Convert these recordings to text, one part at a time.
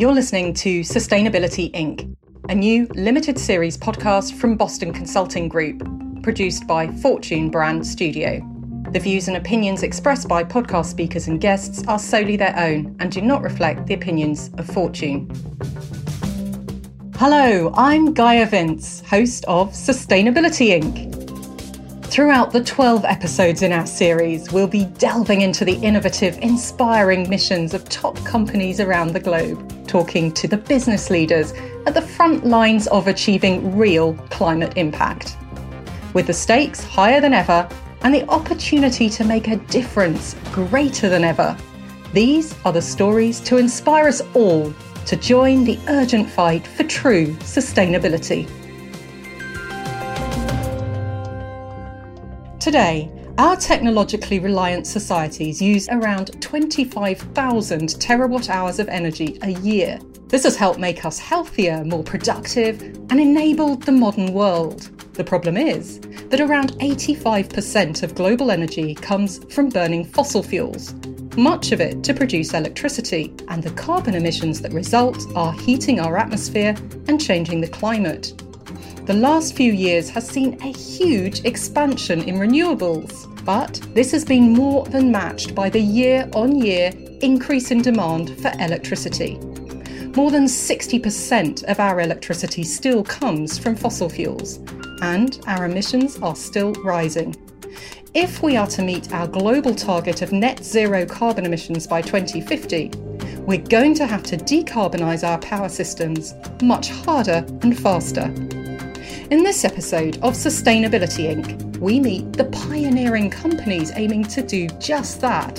You're listening to Sustainability, Inc., a new limited series podcast from Boston Consulting Group, produced by Fortune Brand Studio. The views and opinions expressed by podcast speakers and guests are solely their own and do not reflect the opinions of Fortune. Hello, I'm Gaia Vince, host of Sustainability, Inc. Throughout the 12 episodes in our series, we'll be delving into the innovative, inspiring missions of top companies around the globe, talking to the business leaders at the front lines of achieving real climate impact. With the stakes higher than ever, and the opportunity to make a difference greater than ever. These are the stories to inspire us all to join the urgent fight for true sustainability. Today, our technologically reliant societies use around 25,000 terawatt hours of energy a year. This has helped make us healthier, more productive, and enabled the modern world. The problem is that around 85% of global energy comes from burning fossil fuels, much of it to produce electricity, and the carbon emissions that result are heating our atmosphere and changing the climate. The last few years has seen a huge expansion in renewables, but this has been more than matched by the year-on-year increase in demand for electricity. More than 60% of our electricity still comes from fossil fuels, and our emissions are still rising. If we are to meet our global target of net zero carbon emissions by 2050, we're going to have to decarbonise our power systems much harder and faster. In this episode of Sustainability, Inc., we meet the pioneering companies aiming to do just that.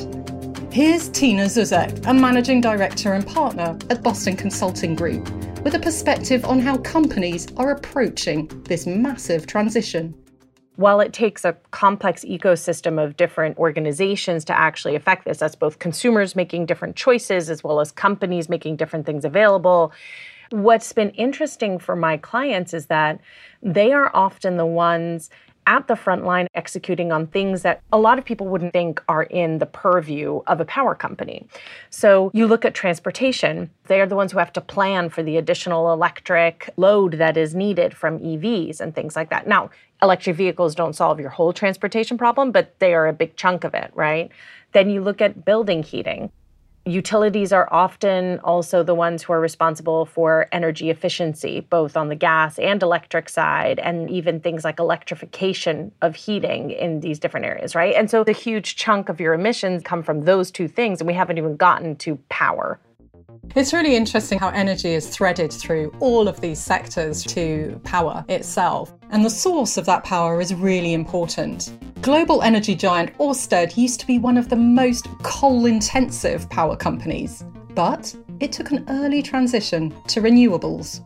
Here's Tina Zuzek, a managing director and partner at Boston Consulting Group, with a perspective on how companies are approaching this massive transition. While it takes a complex ecosystem of different organizations to actually affect this, that's both consumers making different choices as well as companies making different things available. What's been interesting for my clients is that they are often the ones at the front line executing on things that a lot of people wouldn't think are in the purview of a power company. So you look at transportation, they are the ones who have to plan for the additional electric load that is needed from EVs and things like that. Now, electric vehicles don't solve your whole transportation problem, but they are a big chunk of it, right? Then you look at building heating. Utilities are often also the ones who are responsible for energy efficiency, both on the gas and electric side, and even things like electrification of heating in these different areas, right? And so the huge chunk of your emissions come from those two things, and we haven't even gotten to power. It's really interesting how energy is threaded through all of these sectors to power itself. And the source of that power is really important. Global energy giant Ørsted used to be one of the most coal-intensive power companies, but it took an early transition to renewables.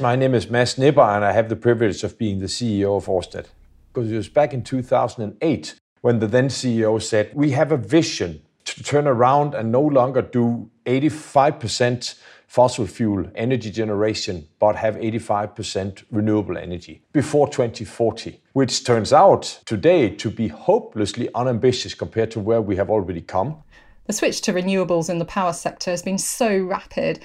My name is Mads Nipper, and I have the privilege of being the CEO of Ørsted. Because it was back in 2008 when the then CEO said, we have a vision to turn around and no longer do 85% fossil fuel energy generation, but have 85% renewable energy before 2040, which turns out today to be hopelessly unambitious compared to where we have already come. The switch to renewables in the power sector has been so rapid.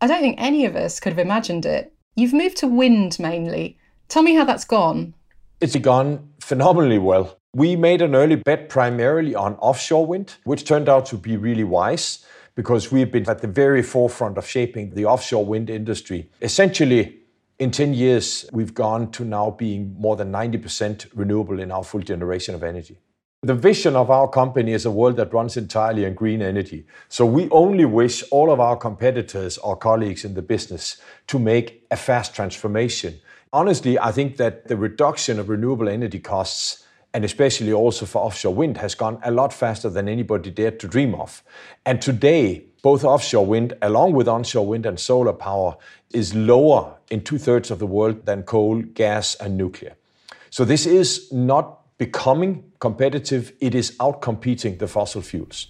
I don't think any of us could have imagined it. You've moved to wind mainly. Tell me how that's gone. It's gone phenomenally well. We made an early bet primarily on offshore wind, which turned out to be really wise because we've been at the very forefront of shaping the offshore wind industry. Essentially, in 10 years, we've gone to now being more than 90% renewable in our full generation of energy. The vision of our company is a world that runs entirely on green energy. So we only wish all of our competitors or colleagues in the business to make a fast transformation. Honestly, I think that the reduction of renewable energy costs, and especially also for offshore wind, has gone a lot faster than anybody dared to dream of. And today, both offshore wind, along with onshore wind and solar power, is lower in 2/3 of the world than coal, gas, and nuclear. So this is not becoming competitive, it is outcompeting the fossil fuels.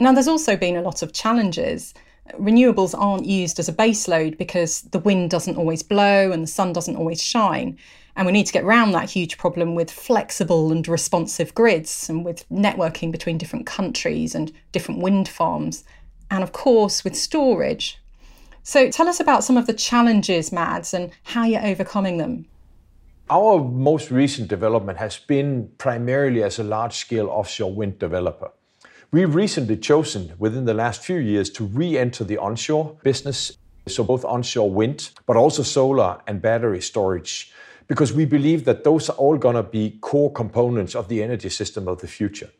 Now, there's also been a lot of challenges. Renewables aren't used as a baseload because the wind doesn't always blow and the sun doesn't always shine. And we need to get around that huge problem with flexible and responsive grids and with networking between different countries and different wind farms. And of course, with storage. So tell us about some of the challenges, Mads, and how you're overcoming them. Our most recent development has been primarily as a large-scale offshore wind developer. We've recently chosen, within the last few years, to re-enter the onshore business, so both onshore wind, but also solar and battery storage, because we believe that those are all going to be core components of the energy system of the future.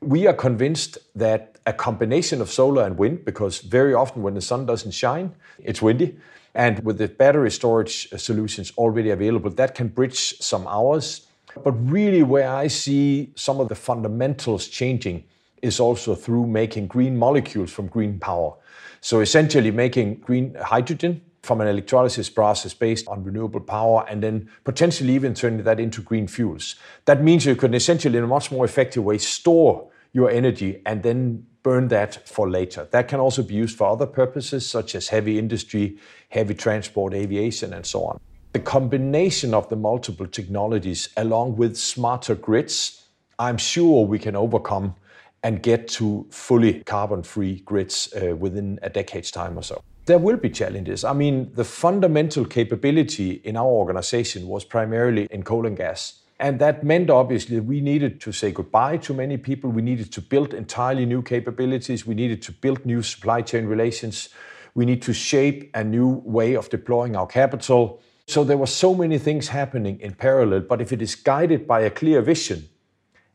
We are convinced that a combination of solar and wind, because very often when the sun doesn't shine, it's windy, and with the battery storage solutions already available, that can bridge some hours. But really where I see some of the fundamentals changing is also through making green molecules from green power. So essentially making green hydrogen from an electrolysis process based on renewable power, and then potentially even turning that into green fuels. That means you can essentially, in a much more effective way, store your energy and then burn that for later. That can also be used for other purposes, such as heavy industry, heavy transport, aviation, and so on. The combination of the multiple technologies, along with smarter grids, I'm sure we can overcome and get to fully carbon-free grids within a decade's time or so. There will be challenges. I mean, the fundamental capability in our organization was primarily in coal and gas. And that meant, obviously, we needed to say goodbye to many people. We needed to build entirely new capabilities. We needed to build new supply chain relations. We need to shape a new way of deploying our capital. So there were so many things happening in parallel. But if it is guided by a clear vision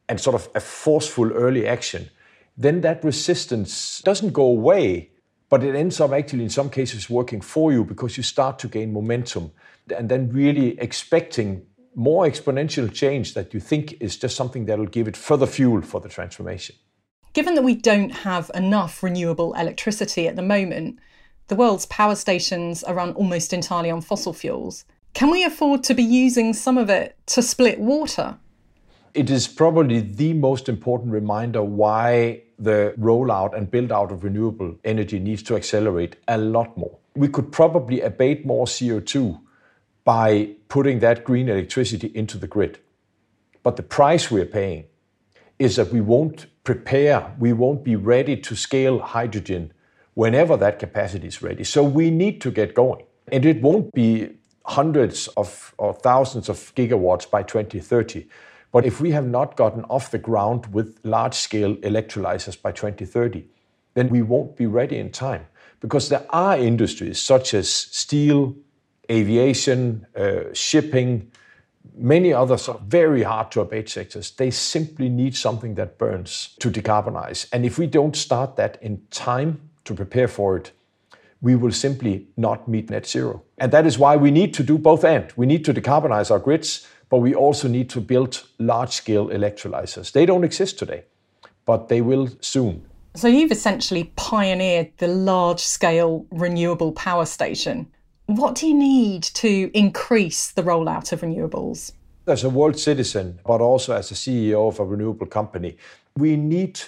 and sort of a forceful early action, then that resistance doesn't go away, but it ends up actually in some cases working for you, because you start to gain momentum and then really expecting more exponential change that you think is just something that will give it further fuel for the transformation. Given that we don't have enough renewable electricity at the moment, the world's power stations are run almost entirely on fossil fuels. Can we afford to be using some of it to split water? It is probably the most important reminder why the rollout and build out of renewable energy needs to accelerate a lot more. We could probably abate more CO2 by putting that green electricity into the grid. But the price we're paying is that we won't prepare, we won't be ready to scale hydrogen whenever that capacity is ready. So we need to get going. And it won't be hundreds of or thousands of gigawatts by 2030. But if we have not gotten off the ground with large-scale electrolyzers by 2030, then we won't be ready in time. Because there are industries such as steel, aviation, shipping, many other sort of very hard-to-abate sectors. They simply need something that burns to decarbonize. And if we don't start that in time to prepare for it, we will simply not meet net zero. And that is why we need to do both and. We need to decarbonize our grids, but we also need to build large-scale electrolyzers. They don't exist today, but they will soon. So you've essentially pioneered the large-scale renewable power station. What do you need to increase the rollout of renewables? As a world citizen, but also as a CEO of a renewable company, we need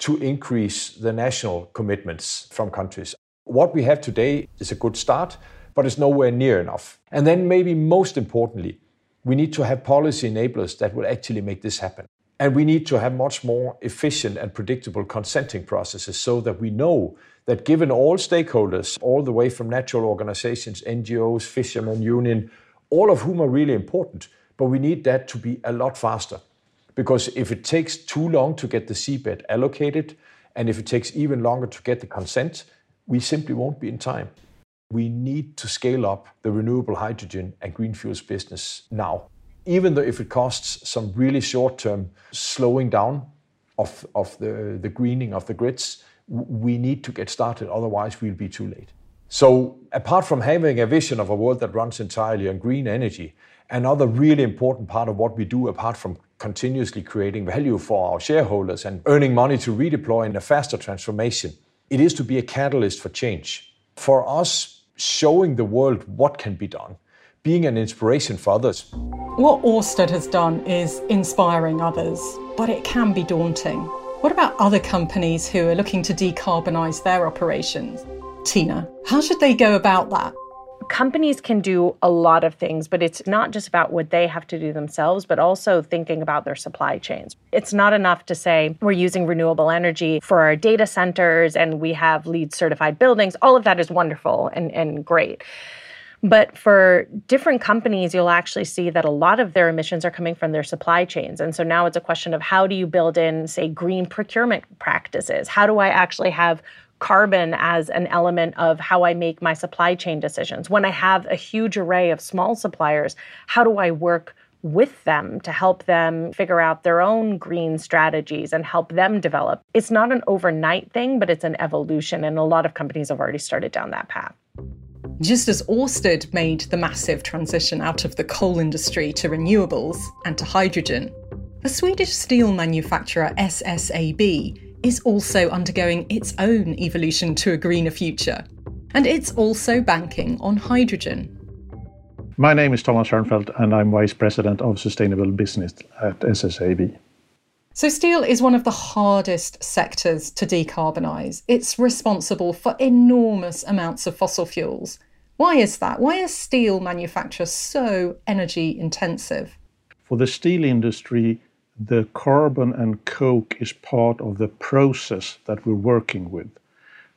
to increase the national commitments from countries. What we have today is a good start, but it's nowhere near enough. And then maybe most importantly, we need to have policy enablers that will actually make this happen. And we need to have much more efficient and predictable consenting processes, so that we know that given all stakeholders, all the way from natural organizations, NGOs, fishermen union, all of whom are really important, but we need that to be a lot faster. Because if it takes too long to get the seabed allocated, and if it takes even longer to get the consent, we simply won't be in time. We need to scale up the renewable hydrogen and green fuels business now, even though if it costs some really short-term slowing down of the greening of the grids, we need to get started, otherwise we'll be too late. So apart from having a vision of a world that runs entirely on green energy, another really important part of what we do, apart from continuously creating value for our shareholders and earning money to redeploy in a faster transformation, it is to be a catalyst for change. For us, showing the world what can be done, being an inspiration for others. What Ørsted has done is inspiring others, but it can be daunting. What about other companies who are looking to decarbonise their operations? Tina, how should they go about that? companies can do a lot of things, but it's not just about what they have to do themselves, but also thinking about their supply chains. It's not enough to say we're using renewable energy for our data centers and we have LEED certified buildings. All of that is wonderful and great. But for different companies, you'll actually see that a lot of their emissions are coming from their supply chains. And so now it's a question of how do you build in, say, green procurement practices? How do I actually have carbon as an element of how I make my supply chain decisions? When I have a huge array of small suppliers, how do I work with them to help them figure out their own green strategies and help them develop? It's not an overnight thing, but it's an evolution. And a lot of companies have already started down that path. Just as Ørsted made the massive transition out of the coal industry to renewables and to hydrogen, the Swedish steel manufacturer SSAB is also undergoing its own evolution to a greener future. And it's also banking on hydrogen. My name is Thomas Scharnfeld, and I'm Vice President of Sustainable Business at SSAB. So steel is one of the hardest sectors to decarbonise. It's responsible for enormous amounts of fossil fuels. Why is that? Why is steel manufacture so energy intensive? For the steel industry, the carbon and coke is part of the process that we're working with.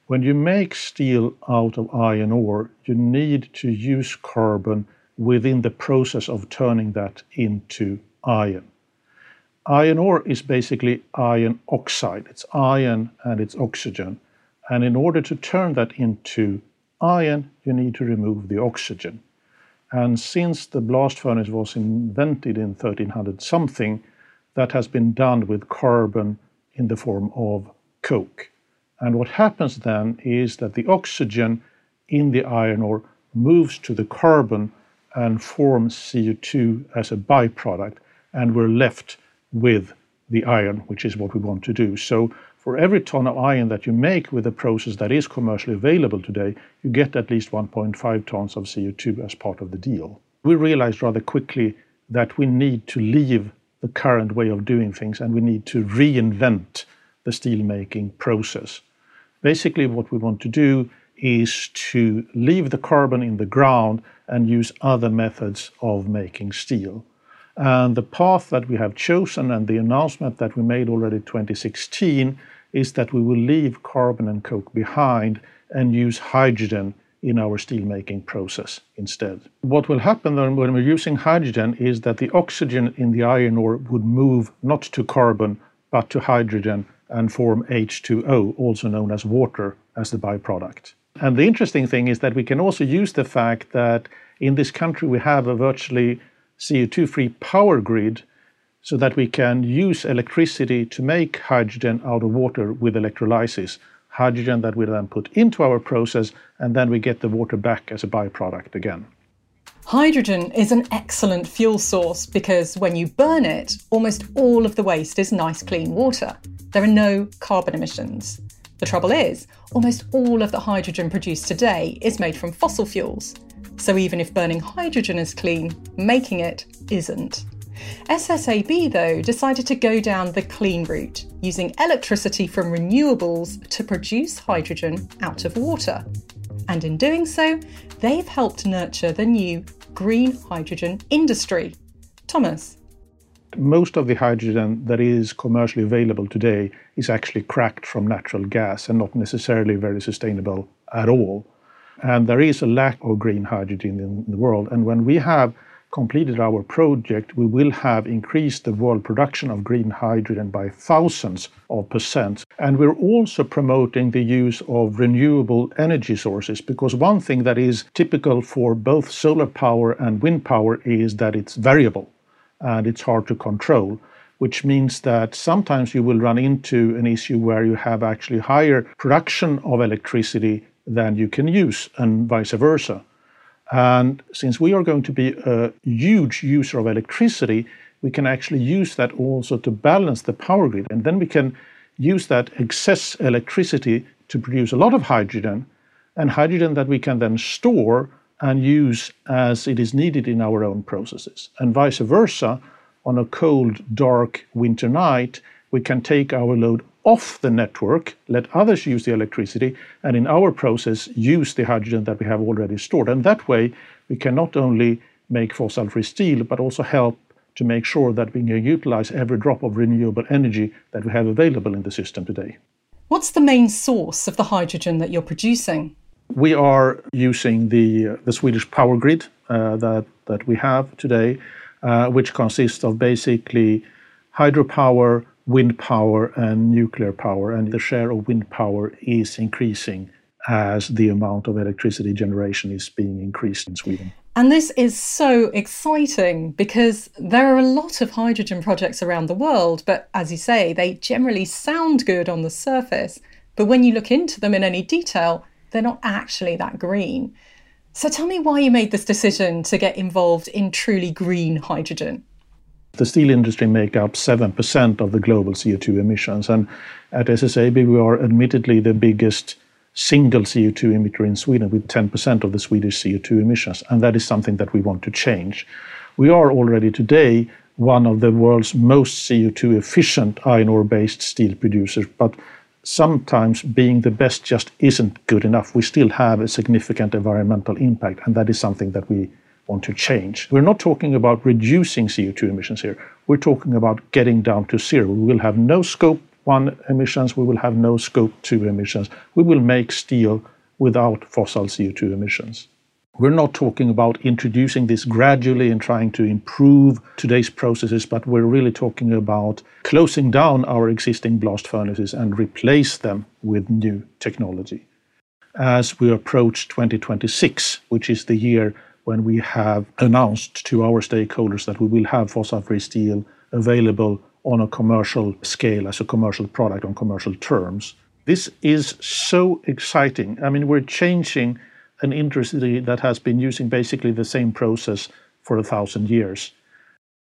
When you make steel out of iron ore, you need to use carbon within the process of turning that into iron. Iron ore is basically iron oxide. It's iron and it's oxygen. And in order to turn that into iron, you need to remove the oxygen. And since the blast furnace was invented in 1300-something, that has been done with carbon in the form of coke. And what happens then is that the oxygen in the iron ore moves to the carbon and forms CO2 as a byproduct, and we're left with the iron, which is what we want to do. So for every ton of iron that you make with a process that is commercially available today, you get at least 1.5 tons of CO2 as part of the deal. We realized rather quickly that we need to leave the current way of doing things and we need to reinvent the steelmaking process. Basically what we want to do is to leave the carbon in the ground and use other methods of making steel. And the path that we have chosen and the announcement that we made already in 2016 is that we will leave carbon and coke behind and use hydrogen in our steelmaking process instead. What will happen then when we're using hydrogen is that the oxygen in the iron ore would move not to carbon but to hydrogen and form H2O, also known as water, as the byproduct. And the interesting thing is that we can also use the fact that in this country we have a virtually CO2-free power grid so that we can use electricity to make hydrogen out of water with electrolysis. Hydrogen that we then put into our process and then we get the water back as a byproduct again. Hydrogen is an excellent fuel source because when you burn it, almost all of the waste is nice clean water. There are no carbon emissions. The trouble is, almost all of the hydrogen produced today is made from fossil fuels. So even if burning hydrogen is clean, making it isn't. SSAB, though, decided to go down the clean route, using electricity from renewables to produce hydrogen out of water. And in doing so, they've helped nurture the new green hydrogen industry. Thomas. Most of the hydrogen that is commercially available today is actually cracked from natural gas and not necessarily very sustainable at all. And there is a lack of green hydrogen in the world. And when we have completed our project, we will have increased the world production of green hydrogen by thousands of percent. And we're also promoting the use of renewable energy sources, because one thing that is typical for both solar power and wind power is that it's variable and it's hard to control, which means that sometimes you will run into an issue where you have actually higher production of electricity than you can use, and vice versa. And since we are going to be a huge user of electricity, we can actually use that also to balance the power grid. And then we can use that excess electricity to produce a lot of hydrogen, and hydrogen that we can then store and use as it is needed in our own processes. And vice versa, on a cold, dark winter night, we can take our load off the network, let others use the electricity, and in our process use the hydrogen that we have already stored. And that way we can not only make fossil-free steel, but also help to make sure that we can utilize every drop of renewable energy that we have available in the system today. What's the main source of the hydrogen that you're producing? We are using the Swedish power grid that we have today, which consists of basically hydropower, wind power and nuclear power, and the share of wind power is increasing as the amount of electricity generation is being increased in Sweden. And this is so exciting because there are a lot of hydrogen projects around the world, but as you say, they generally sound good on the surface, but when you look into them in any detail, they're not actually that green. So tell me why you made this decision to get involved in truly green hydrogen. The steel industry makes up 7% of the global CO2 emissions, and at SSAB we are admittedly the biggest single CO2 emitter in Sweden with 10% of the Swedish CO2 emissions, and that is something that we want to change. We are already today one of the world's most CO2 efficient iron ore-based steel producers, but sometimes being the best just isn't good enough. We still have a significant environmental impact, and that is something that we want to change. We're not talking about reducing CO2 emissions here. We're talking about getting down to zero. We will have no Scope 1 emissions. We will have no Scope 2 emissions. We will make steel without fossil CO2 emissions. We're not talking about introducing this gradually and trying to improve today's processes, but we're really talking about closing down our existing blast furnaces and replace them with new technology. As we approach 2026, which is the year when we have announced to our stakeholders that we will have fossil-free steel available on a commercial scale, as a commercial product on commercial terms. This is so exciting. I mean, we're changing an industry that has been using basically the same process for 1,000 years.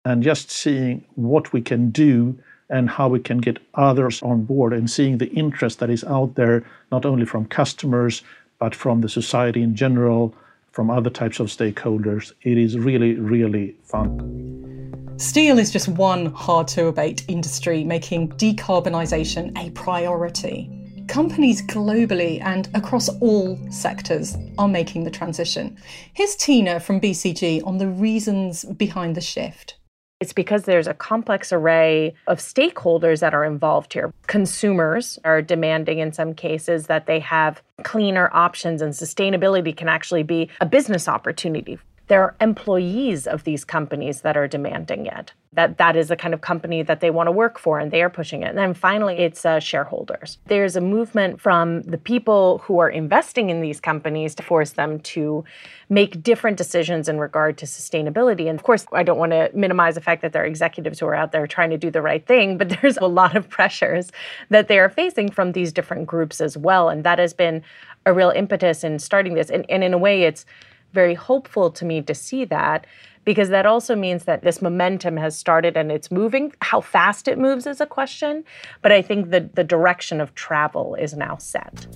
And just seeing what we can do and how we can get others on board and seeing the interest that is out there, not only from customers, but from the society in general, from other types of stakeholders. It is really, really fun. Steel is just one hard-to-abate industry, making decarbonisation a priority. Companies globally and across all sectors are making the transition. Here's Tina from BCG on the reasons behind the shift. It's because there's a complex array of stakeholders that are involved here. Consumers are demanding in some cases that they have cleaner options, and sustainability can actually be a business opportunity. There are employees of these companies that are demanding it. That is the kind of company that they want to work for, and they are pushing it. And then finally, it's shareholders. There's a movement from the people who are investing in these companies to force them to make different decisions in regard to sustainability. And of course, I don't want to minimize the fact that there are executives who are out there trying to do the right thing, but there's a lot of pressures that they are facing from these different groups as well. And that has been a real impetus in starting this. And in a way, it's very hopeful to me to see that, because that also means that this momentum has started and it's moving. How fast it moves is a question, but I think that the direction of travel is now set.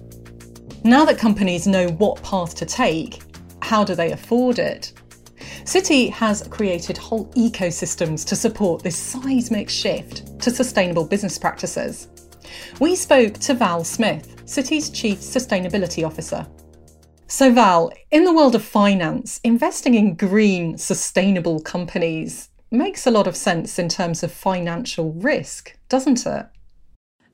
Now that companies know what path to take, how do they afford it? Citi has created whole ecosystems to support this seismic shift to sustainable business practices. We spoke to Val Smith, Citi's Chief Sustainability Officer. So Val, in the world of finance, investing in green, sustainable companies makes a lot of sense in terms of financial risk, doesn't it?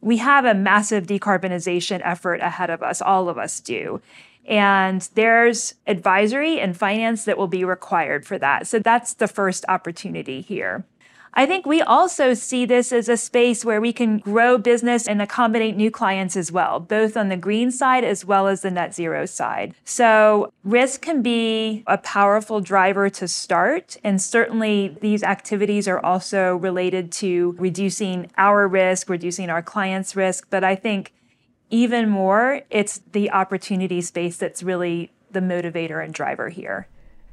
We have a massive decarbonization effort ahead of us, all of us do. And there's advisory and finance that will be required for that. So that's the first opportunity here. I think we also see this as a space where we can grow business and accommodate new clients as well, both on the green side as well as the net zero side. So risk can be a powerful driver to start. And certainly these activities are also related to reducing our risk, reducing our clients' risk. But I think even more, it's the opportunity space that's really the motivator and driver here.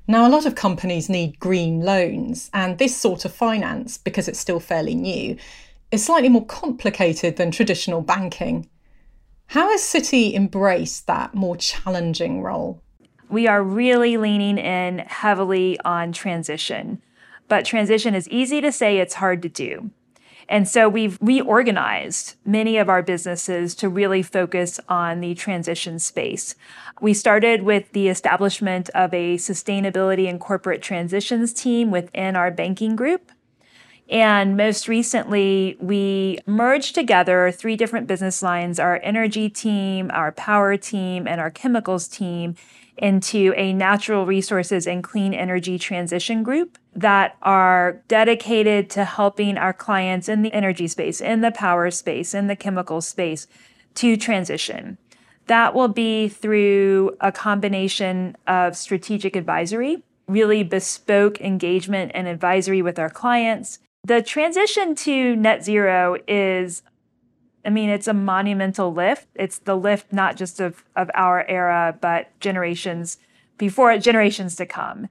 Now, a lot of companies need green loans, and this sort of finance, because it's still fairly new, is slightly more complicated than traditional banking. How has Citi embraced that more challenging role? We are really leaning in heavily on transition, but transition is easy to say, it's hard to do. And so we've reorganized many of our businesses to really focus on the transition space. We started with the establishment of a sustainability and corporate transitions team within our banking group. And most recently, we merged together three different business lines, our energy team, our power team, and our chemicals team, into a natural resources and clean energy transition group that are dedicated to helping our clients in the energy space, in the power space, in the chemical space to transition. That will be through a combination of strategic advisory, really bespoke engagement and advisory with our clients. The transition to net zero is, it's a monumental lift. It's the lift not just of our era, but generations before it, generations to come.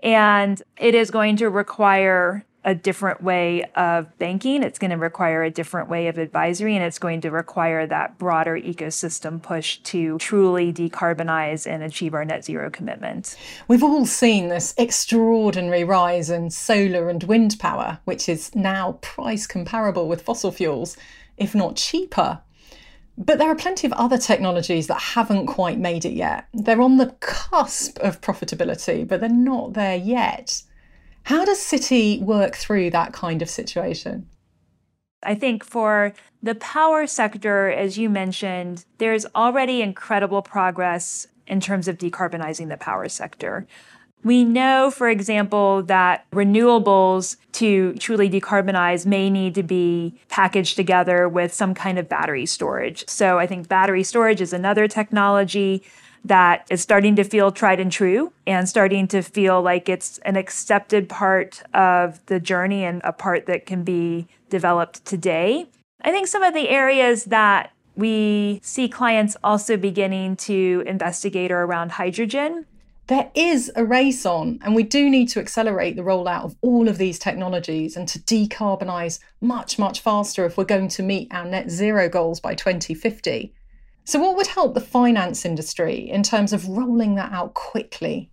And it is going to require a different way of banking. It's going to require a different way of advisory, and it's going to require that broader ecosystem push to truly decarbonize and achieve our net zero commitment. We've all seen this extraordinary rise in solar and wind power, which is now price comparable with fossil fuels, if not cheaper. But there are plenty of other technologies that haven't quite made it yet. They're on the cusp of profitability, but they're not there yet. How does Citi work through that kind of situation? I think for the power sector, as you mentioned, there's already incredible progress in terms of decarbonizing the power sector. We know, for example, that renewables to truly decarbonize may need to be packaged together with some kind of battery storage. So I think battery storage is another technology that is starting to feel tried and true and starting to feel like it's an accepted part of the journey and a part that can be developed today. I think some of the areas that we see clients also beginning to investigate are around hydrogen. There is a race on, and we do need to accelerate the rollout of all of these technologies and to decarbonise much, much faster if we're going to meet our net zero goals by 2050. So what would help the finance industry in terms of rolling that out quickly?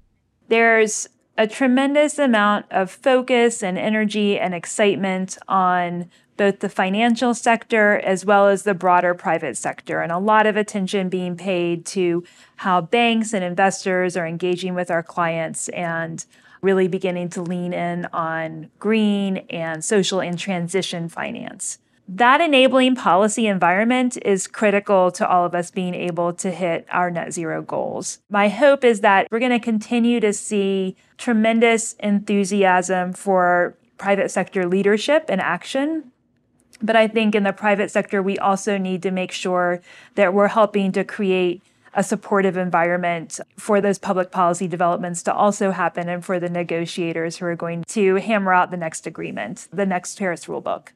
There's a tremendous amount of focus and energy and excitement on both the financial sector as well as the broader private sector, and a lot of attention being paid to how banks and investors are engaging with our clients and really beginning to lean in on green and social and transition finance. That enabling policy environment is critical to all of us being able to hit our net zero goals. My hope is that we're going to continue to see tremendous enthusiasm for private sector leadership and action. But I think in the private sector, we also need to make sure that we're helping to create a supportive environment for those public policy developments to also happen and for the negotiators who are going to hammer out the next agreement, the next Paris rulebook.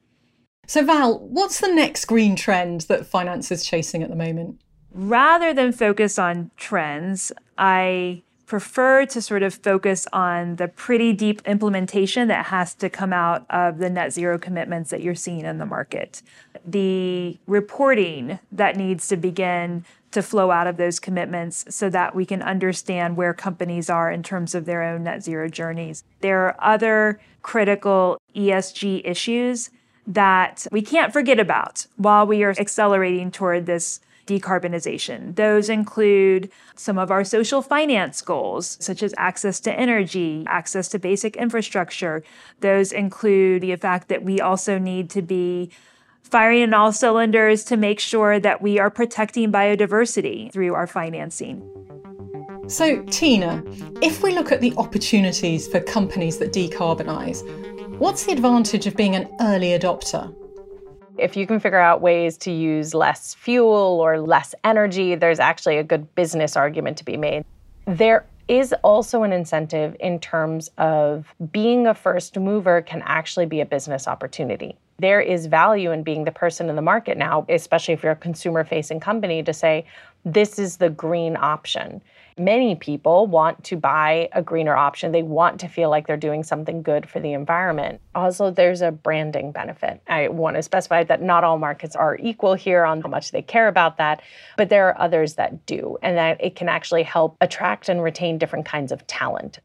So Val, what's the next green trend that finance is chasing at the moment? Rather than focus on trends, I prefer to sort of focus on the pretty deep implementation that has to come out of the net zero commitments that you're seeing in the market. The reporting that needs to begin to flow out of those commitments so that we can understand where companies are in terms of their own net zero journeys. There are other critical ESG issues that we can't forget about while we are accelerating toward this decarbonization. Those include some of our social finance goals, such as access to energy, access to basic infrastructure. Those include the fact that we also need to be firing on all cylinders to make sure that we are protecting biodiversity through our financing. So, Tina, if we look at the opportunities for companies that decarbonize, what's the advantage of being an early adopter? If you can figure out ways to use less fuel or less energy, there's actually a good business argument to be made. There is also an incentive in terms of being a first mover can actually be a business opportunity. There is value in being the person in the market now, especially if you're a consumer-facing company, to say, this is the green option. Many people want to buy a greener option. They want to feel like they're doing something good for the environment. Also, there's a branding benefit. I want to specify that not all markets are equal here on how much they care about that, but there are others that do, and that it can actually help attract and retain different kinds of talent.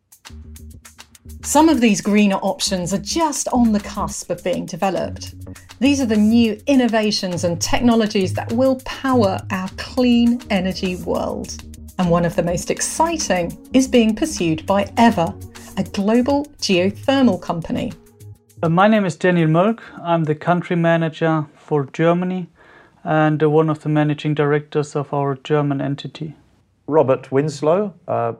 Some of these greener options are just on the cusp of being developed. These are the new innovations and technologies that will power our clean energy world. And one of the most exciting is being pursued by EVA, a global geothermal company. My name is Daniel Mölk. I'm the country manager for Germany and one of the managing directors of our German entity. Robert Winslow,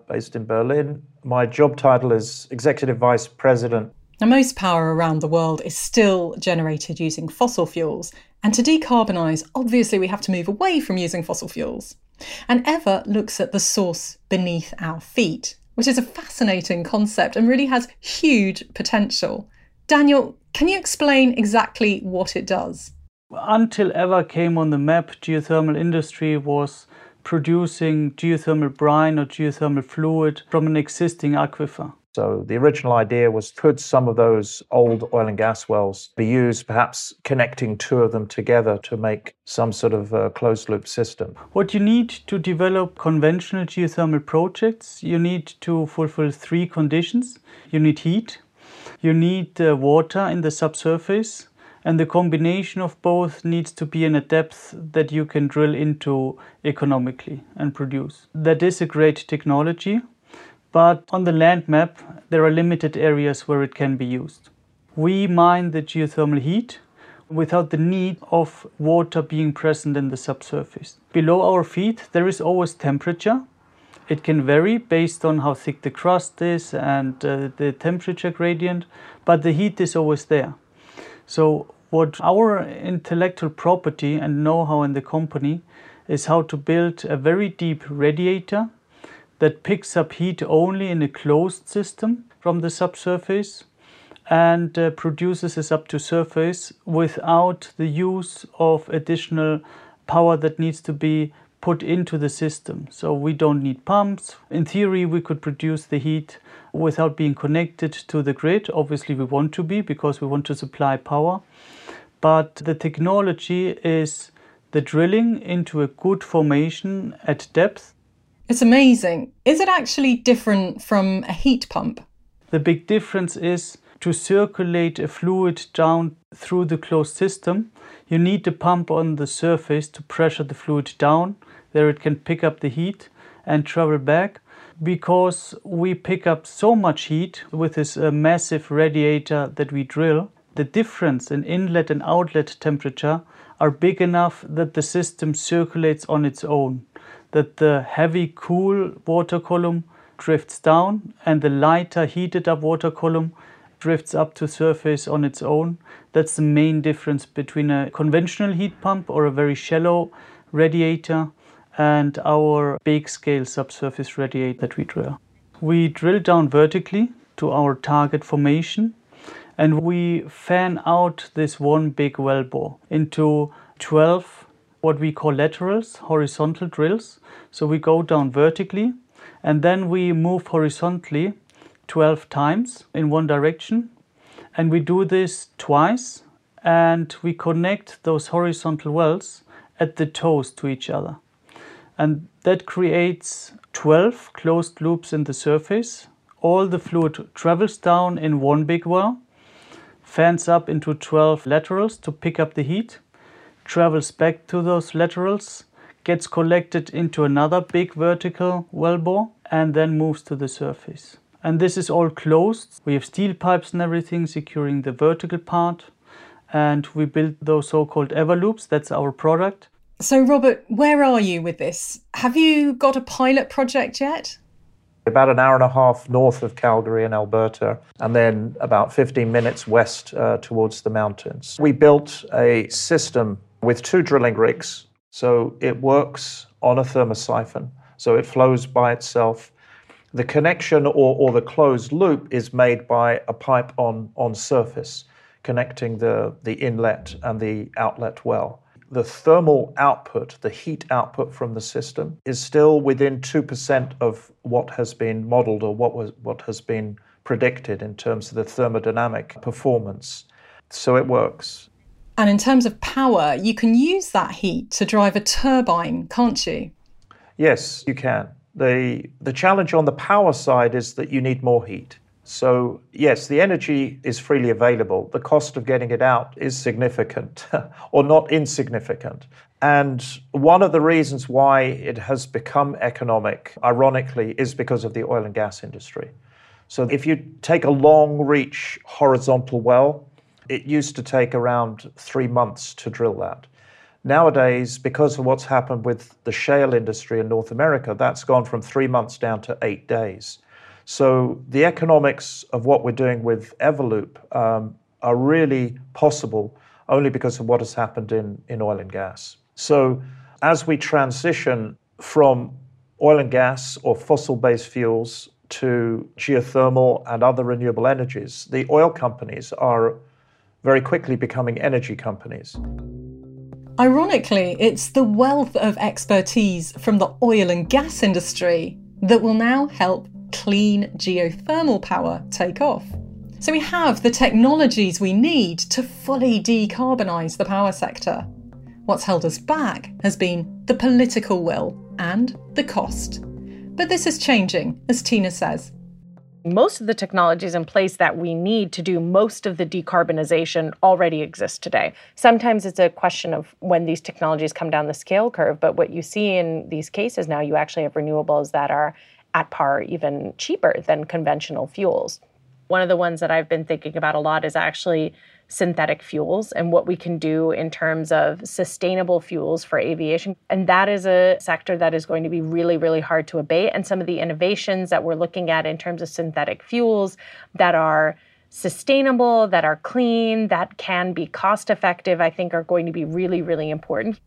based in Berlin. My job title is Executive Vice President. Now, most power around the world is still generated using fossil fuels. And to decarbonise, obviously we have to move away from using fossil fuels. And EVA looks at the source beneath our feet, which is a fascinating concept and really has huge potential. Daniel, can you explain exactly what it does? Until EVA came on the map, geothermal industry was producing geothermal brine or geothermal fluid from an existing aquifer. So the original idea was, could some of those old oil and gas wells be used, perhaps connecting two of them together to make some sort of closed-loop system? What you need to develop conventional geothermal projects, you need to fulfill three conditions. You need heat, you need water in the subsurface, and the combination of both needs to be in a depth that you can drill into economically and produce. That is a great technology, but on the land map, there are limited areas where it can be used. We mine the geothermal heat without the need of water being present in the subsurface. Below our feet, there is always temperature. It can vary based on how thick the crust is and the temperature gradient, but the heat is always there. So what our intellectual property and know-how in the company is how to build a very deep radiator that picks up heat only in a closed system from the subsurface and produces this up to surface without the use of additional power that needs to be put into the system. So we don't need pumps. In theory, we could produce the heat without being connected to the grid. Obviously, we want to be because we want to supply power. But the technology is the drilling into a good formation at depth. It's amazing. Is it actually different from a heat pump? The big difference is to circulate a fluid down through the closed system, you need the pump on the surface to pressure the fluid down. There it can pick up the heat and travel back. Because we pick up so much heat with this massive radiator that we drill, the difference in inlet and outlet temperature are big enough that the system circulates on its own, that the heavy cool water column drifts down and the lighter heated up water column drifts up to surface on its own. That's the main difference between a conventional heat pump or a very shallow radiator and our big scale subsurface radiator that we drill. We drill down vertically to our target formation and we fan out this one big wellbore into 12 what we call laterals, horizontal drills. So we go down vertically and then we move horizontally 12 times in one direction, and we do this twice and we connect those horizontal wells at the toes to each other, and that creates 12 closed loops in the surface. All the fluid travels down in one big well, fans up into 12 laterals to pick up the heat, travels back to those laterals, gets collected into another big vertical wellbore and then moves to the surface. And this is all closed. We have steel pipes and everything securing the vertical part. And we build those so-called Everloops. That's our product. So, Robert, where are you with this? Have you got a pilot project yet? About an hour and a half north of Calgary in Alberta, and then about 15 minutes west towards the mountains. We built a system with two drilling rigs. So it works on a thermosiphon. So it flows by itself. The connection or the closed loop is made by a pipe on surface, connecting the inlet and the outlet well. The thermal output, the heat output from the system, is still within 2% of what has been modeled or what has been predicted in terms of the thermodynamic performance. So it works. And in terms of power, you can use that heat to drive a turbine, can't you? Yes, you can. The challenge on the power side is that you need more heat. So yes, the energy is freely available. The cost of getting it out is significant or not insignificant. And one of the reasons why it has become economic, ironically, is because of the oil and gas industry. So if you take a long reach horizontal well, it used to take around 3 months to drill that. Nowadays, because of what's happened with the shale industry in North America, that's gone from 3 months down to 8 days. So the economics of what we're doing with Everloop are really possible only because of what has happened in oil and gas. So as we transition from oil and gas or fossil-based fuels to geothermal and other renewable energies, the oil companies are very quickly becoming energy companies. Ironically, it's the wealth of expertise from the oil and gas industry that will now help clean geothermal power take off. So we have the technologies we need to fully decarbonise the power sector. What's held us back has been the political will and the cost. But this is changing, as Tina says. Most of the technologies in place that we need to do most of the decarbonisation already exist today. Sometimes it's a question of when these technologies come down the scale curve, but what you see in these cases now, you actually have renewables that are at par, even cheaper than conventional fuels. One of the ones that I've been thinking about a lot is actually synthetic fuels and what we can do in terms of sustainable fuels for aviation. And that is a sector that is going to be really, really hard to abate. And some of the innovations that we're looking at in terms of synthetic fuels that are sustainable, that are clean, that can be cost effective, I think are going to be really, really important.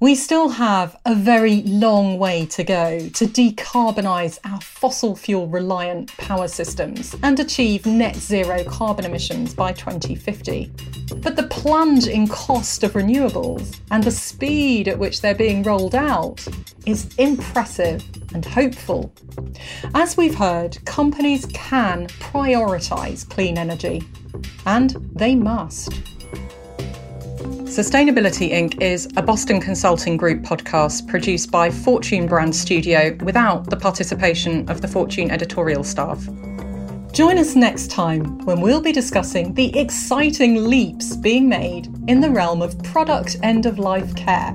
We still have a very long way to go to decarbonise our fossil fuel reliant power systems and achieve net zero carbon emissions by 2050. But the plunge in cost of renewables and the speed at which they're being rolled out is impressive and hopeful. As we've heard, companies can prioritise clean energy, and they must. Sustainability, Inc. is a Boston Consulting Group podcast produced by Fortune Brand Studio without the participation of the Fortune editorial staff. Join us next time when we'll be discussing the exciting leaps being made in the realm of product end-of-life care,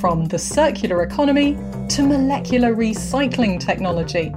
from the circular economy to molecular recycling technology.